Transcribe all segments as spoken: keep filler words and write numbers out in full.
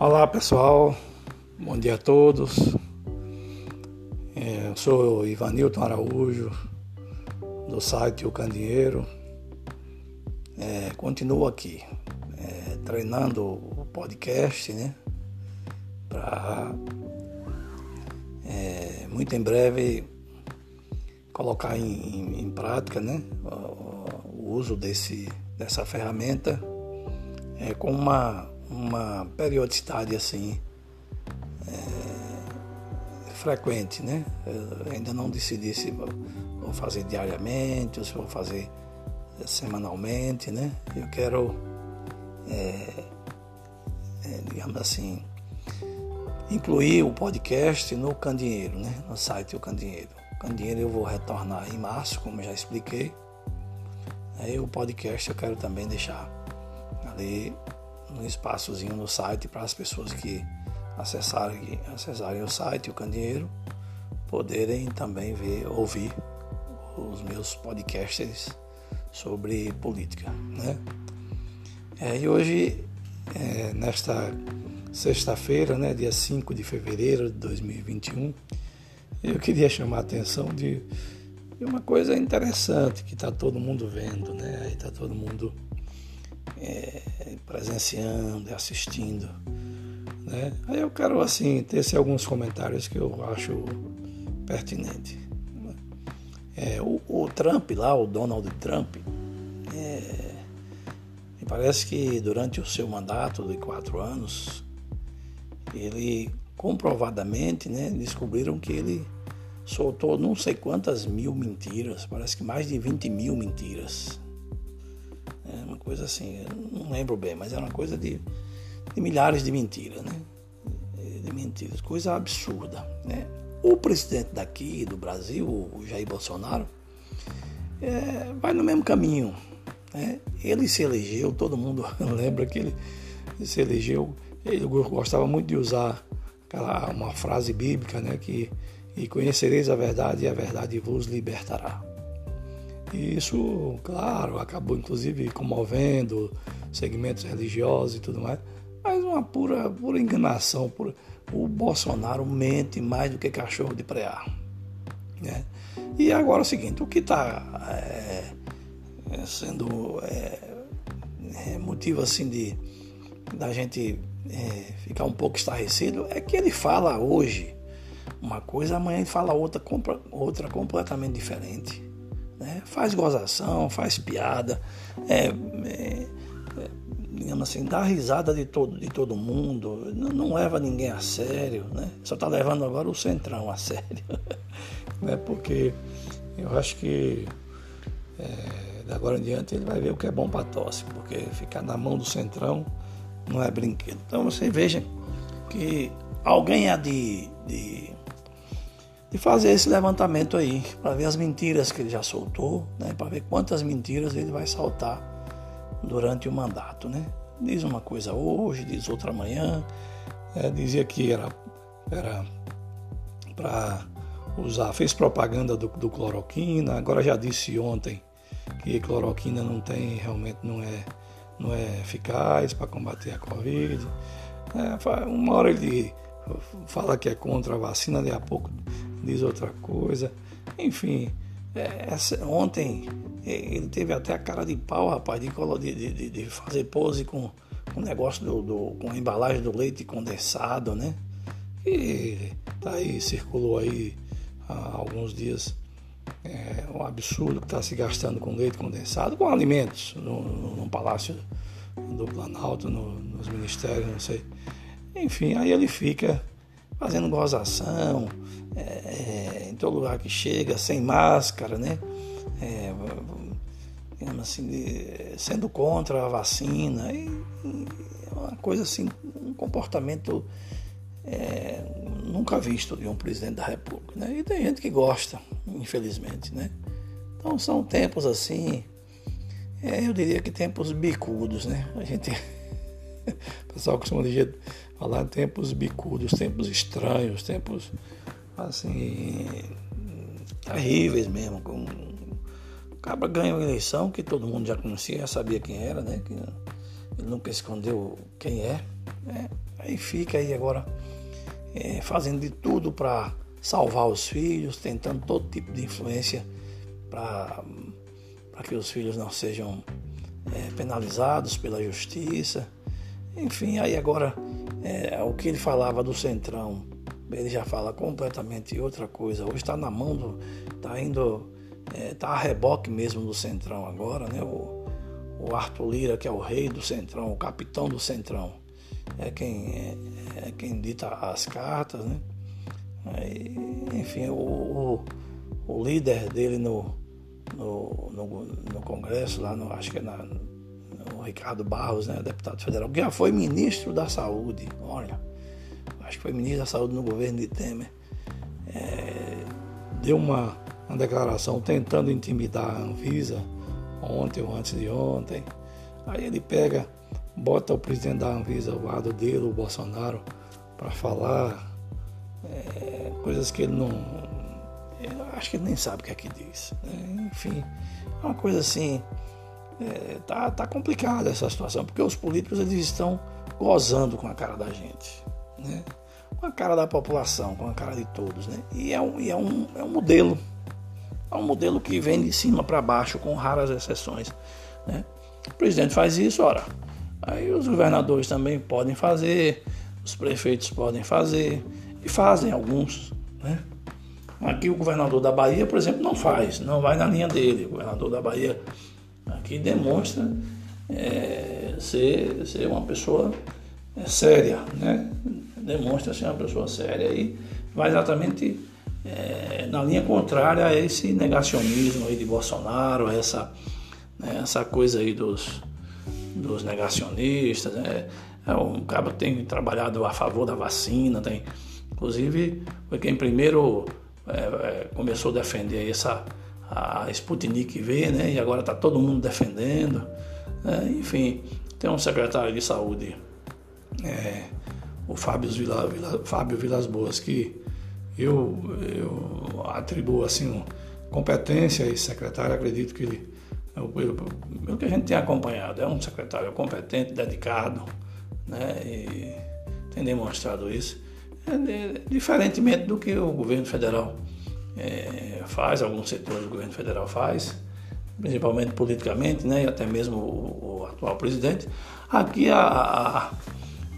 Olá pessoal, bom dia a todos. Eu sou o Ivanilton Araújo, do site O Candeeiro. É, continuo aqui é, treinando o podcast, né? Para é, muito em breve colocar em, em prática, né? O, o uso desse, dessa ferramenta é, com uma, uma periodicidade assim é, frequente, né? Eu ainda não decidi se vou fazer diariamente ou se vou fazer semanalmente, né? Eu quero, é, é, digamos assim, incluir o podcast no Candinheiro, né? No site do Candinheiro. O Candinheiro eu vou retornar em março, como já expliquei. Aí o podcast eu quero também deixar ali um espaçozinho no site para as pessoas que acessarem, acessarem o site, o Candinheiro, poderem também ver, ouvir os meus podcasts sobre política, né? É, e hoje, é, nesta sexta-feira, né, dia cinco de fevereiro de dois mil e vinte e um, eu queria chamar a atenção de, de uma coisa interessante que está todo mundo vendo, né? Está todo mundo é, presenciando, assistindo, né? Aí eu quero, assim, ter alguns comentários que eu acho pertinente. É, o, o Trump lá, o Donald Trump, é, me parece que durante o seu mandato de quatro anos, ele comprovadamente, né, descobriram que ele soltou não sei quantas mil mentiras, parece que mais de vinte mil mentiras. É uma coisa assim, eu não lembro bem, mas era uma coisa de, de milhares de mentiras, né? De mentiras, coisa absurda, né? O presidente daqui do Brasil, o Jair Bolsonaro, é, vai no mesmo caminho, né? Ele se elegeu, todo mundo lembra que ele se elegeu, ele gostava muito de usar aquela, uma frase bíblica, né? Que e conhecereis a verdade e a verdade vos libertará. E isso, claro, acabou inclusive comovendo segmentos religiosos e tudo mais, mas uma pura, pura enganação, pura... O Bolsonaro mente mais do que cachorro de preá, né? E agora é o seguinte, o que está é, é sendo é, é motivo assim de da gente é, ficar um pouco estarrecido é que ele fala hoje uma coisa, amanhã ele fala outra, compra, outra completamente diferente, né? Faz gozação, faz piada, é, é, é digamos assim, dá risada de todo, de todo mundo, não, não leva ninguém a sério, né? Só está levando agora o Centrão a sério, né? Porque eu acho que é, de agora em diante ele vai ver o que é bom para tosse, porque ficar na mão do Centrão não é brinquedo. Então vocês vejam que alguém há de, de, de fazer esse levantamento aí, para ver as mentiras que ele já soltou, né? Para ver quantas mentiras ele vai soltar durante o mandato, né? Diz uma coisa hoje, diz outra amanhã, é, dizia que era para usar, fez propaganda do, do cloroquina, agora já disse ontem que cloroquina não tem, realmente não é, não é eficaz para combater a Covid. É, uma hora ele fala que é contra a vacina, daí a pouco diz outra coisa, enfim. É, essa, ontem ele teve até a cara de pau, rapaz, de, de, de fazer pose com o negócio do, do, com a embalagem do leite condensado, né? E tá aí, circulou aí há alguns dias é, um absurdo que está se gastando com leite condensado, com alimentos no, no, no Palácio do Planalto, no, nos ministérios, não sei. Enfim, aí ele fica fazendo gozação, é, é, em todo lugar que chega, sem máscara, né? É, digamos assim, de, sendo contra a vacina, e, e é uma coisa assim, um comportamento é, nunca visto de um presidente da República, né? E tem gente que gosta, infelizmente, né? Então são tempos assim, é, eu diria que tempos bicudos, né? A gente, o pessoal costuma dizer, falar tempos bicudos, tempos estranhos, tempos assim terríveis mesmo. Com... O cabra ganhou a eleição que todo mundo já conhecia, já sabia quem era, né? Que ele nunca escondeu quem é, né? Aí fica aí agora é, fazendo de tudo para salvar os filhos, tentando todo tipo de influência para que os filhos não sejam é, penalizados pela justiça. Enfim, aí agora é, o que ele falava do Centrão, ele já fala completamente outra coisa. Hoje está na mão, do, está indo, está é, a reboque mesmo do Centrão agora, né? O, o Arthur Lira, que é o rei do Centrão, o capitão do Centrão, é quem, é, é quem dita as cartas, né? Aí, enfim, o, o, o líder dele no, no, no, no Congresso, lá no, acho que é na, no Ricardo Barros, né, deputado federal, que já foi ministro da Saúde, olha, acho que foi ministro da Saúde no governo de Temer, é, deu uma, uma declaração tentando intimidar a Anvisa ontem ou antes de ontem. Aí ele pega, bota o presidente da Anvisa ao lado dele, o Bolsonaro, para falar é, coisas que ele não... Eu acho que ele nem sabe o que é que diz, né? Enfim, é uma coisa assim... É, tá, tá complicada essa situação, porque os políticos eles estão gozando com a cara da gente, né? Com a cara da população, com a cara de todos, né? E é um, e é um, é um modelo. É um modelo que vem de cima para baixo, com raras exceções, né? O presidente faz isso, ora. Aí os governadores também podem fazer, os prefeitos podem fazer, e fazem alguns, né? Aqui o governador da Bahia, por exemplo, não faz, não vai na linha dele. O governador da Bahia aqui demonstra é, ser, ser uma pessoa é, séria, né? Demonstra ser uma pessoa séria e vai exatamente é, na linha contrária a esse negacionismo aí de Bolsonaro, essa, né, essa coisa aí dos, dos negacionistas, né? O cara tem trabalhado a favor da vacina, tem... Inclusive, foi quem primeiro é, começou a defender essa a Sputnik V, né? E agora está todo mundo defendendo. Né? Enfim, tem um secretário de saúde, é, o Fábio Vilas, Vila, Fábio Vilas Boas, que eu, eu atribuo assim, competência a esse secretário. Acredito que ele, pelo, pelo que a gente tem acompanhado, é um secretário competente, dedicado, né? E tem demonstrado isso. Diferentemente do que o governo federal é, faz, alguns setores do governo federal faz, principalmente politicamente, né, e até mesmo o, o atual presidente. Aqui a, a,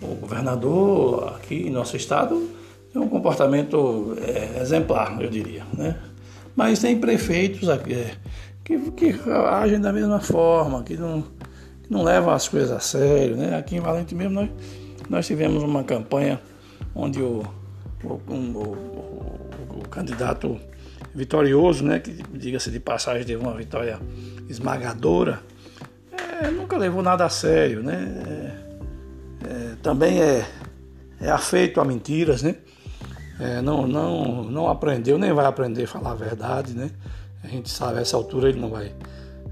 o governador, aqui em nosso estado, tem um comportamento é, exemplar, eu diria, né? Mas tem prefeitos aqui que, que agem da mesma forma, que não, que não levam as coisas a sério, né? Aqui em Valente mesmo nós, nós tivemos uma campanha onde o, o, o, o, o candidato vitorioso, né, que diga-se de passagem teve uma vitória esmagadora, é, nunca levou nada a sério, né? É, é, também é, é afeito a mentiras, né? É, não, não, não aprendeu, nem vai aprender a falar a verdade, né? A gente sabe, a essa altura ele não vai,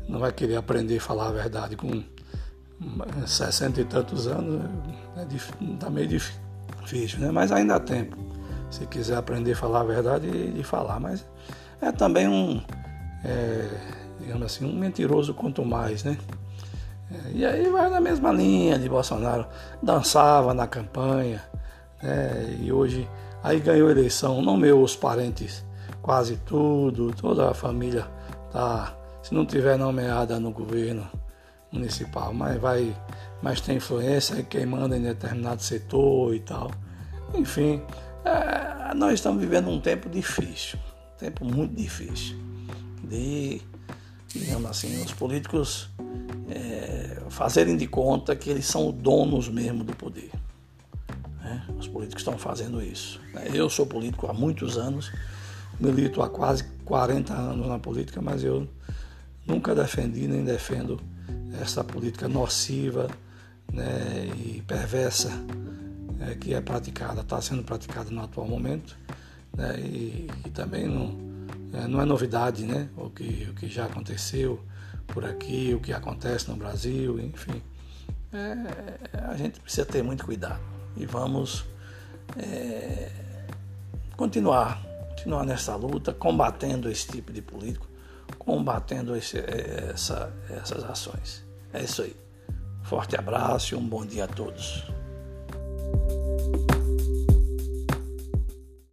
não vai querer aprender a falar a verdade com sessenta e tantos anos, está meio difícil. Difícil, né? Mas ainda há tempo, se quiser aprender a falar a verdade e falar, mas é também um, é, digamos assim, um mentiroso quanto mais, né? É, e aí vai na mesma linha de Bolsonaro, dançava na campanha, né? E hoje, aí ganhou a eleição, nomeou os parentes quase tudo, toda a família tá, se não tiver nomeada no governo municipal, mas vai... mas tem influência, quem manda em determinado setor e tal. Enfim, é, nós estamos vivendo um tempo difícil, um tempo muito difícil. De, digamos assim, os políticos é, fazerem de conta que eles são donos mesmo do poder. Né? Os políticos estão fazendo isso. Eu sou político há muitos anos, milito há quase quarenta anos na política, mas eu nunca defendi nem defendo essa política nociva, né, e perversa é, que é praticada, está sendo praticada no atual momento, né, e, e também não é, não é novidade, né, o que, o que já aconteceu por aqui, o que acontece no Brasil, enfim. É, a gente precisa ter muito cuidado e vamos é, continuar, continuar nessa luta, combatendo esse tipo de político, combatendo esse, essa, essas ações. É isso aí. Forte abraço e um bom dia a todos.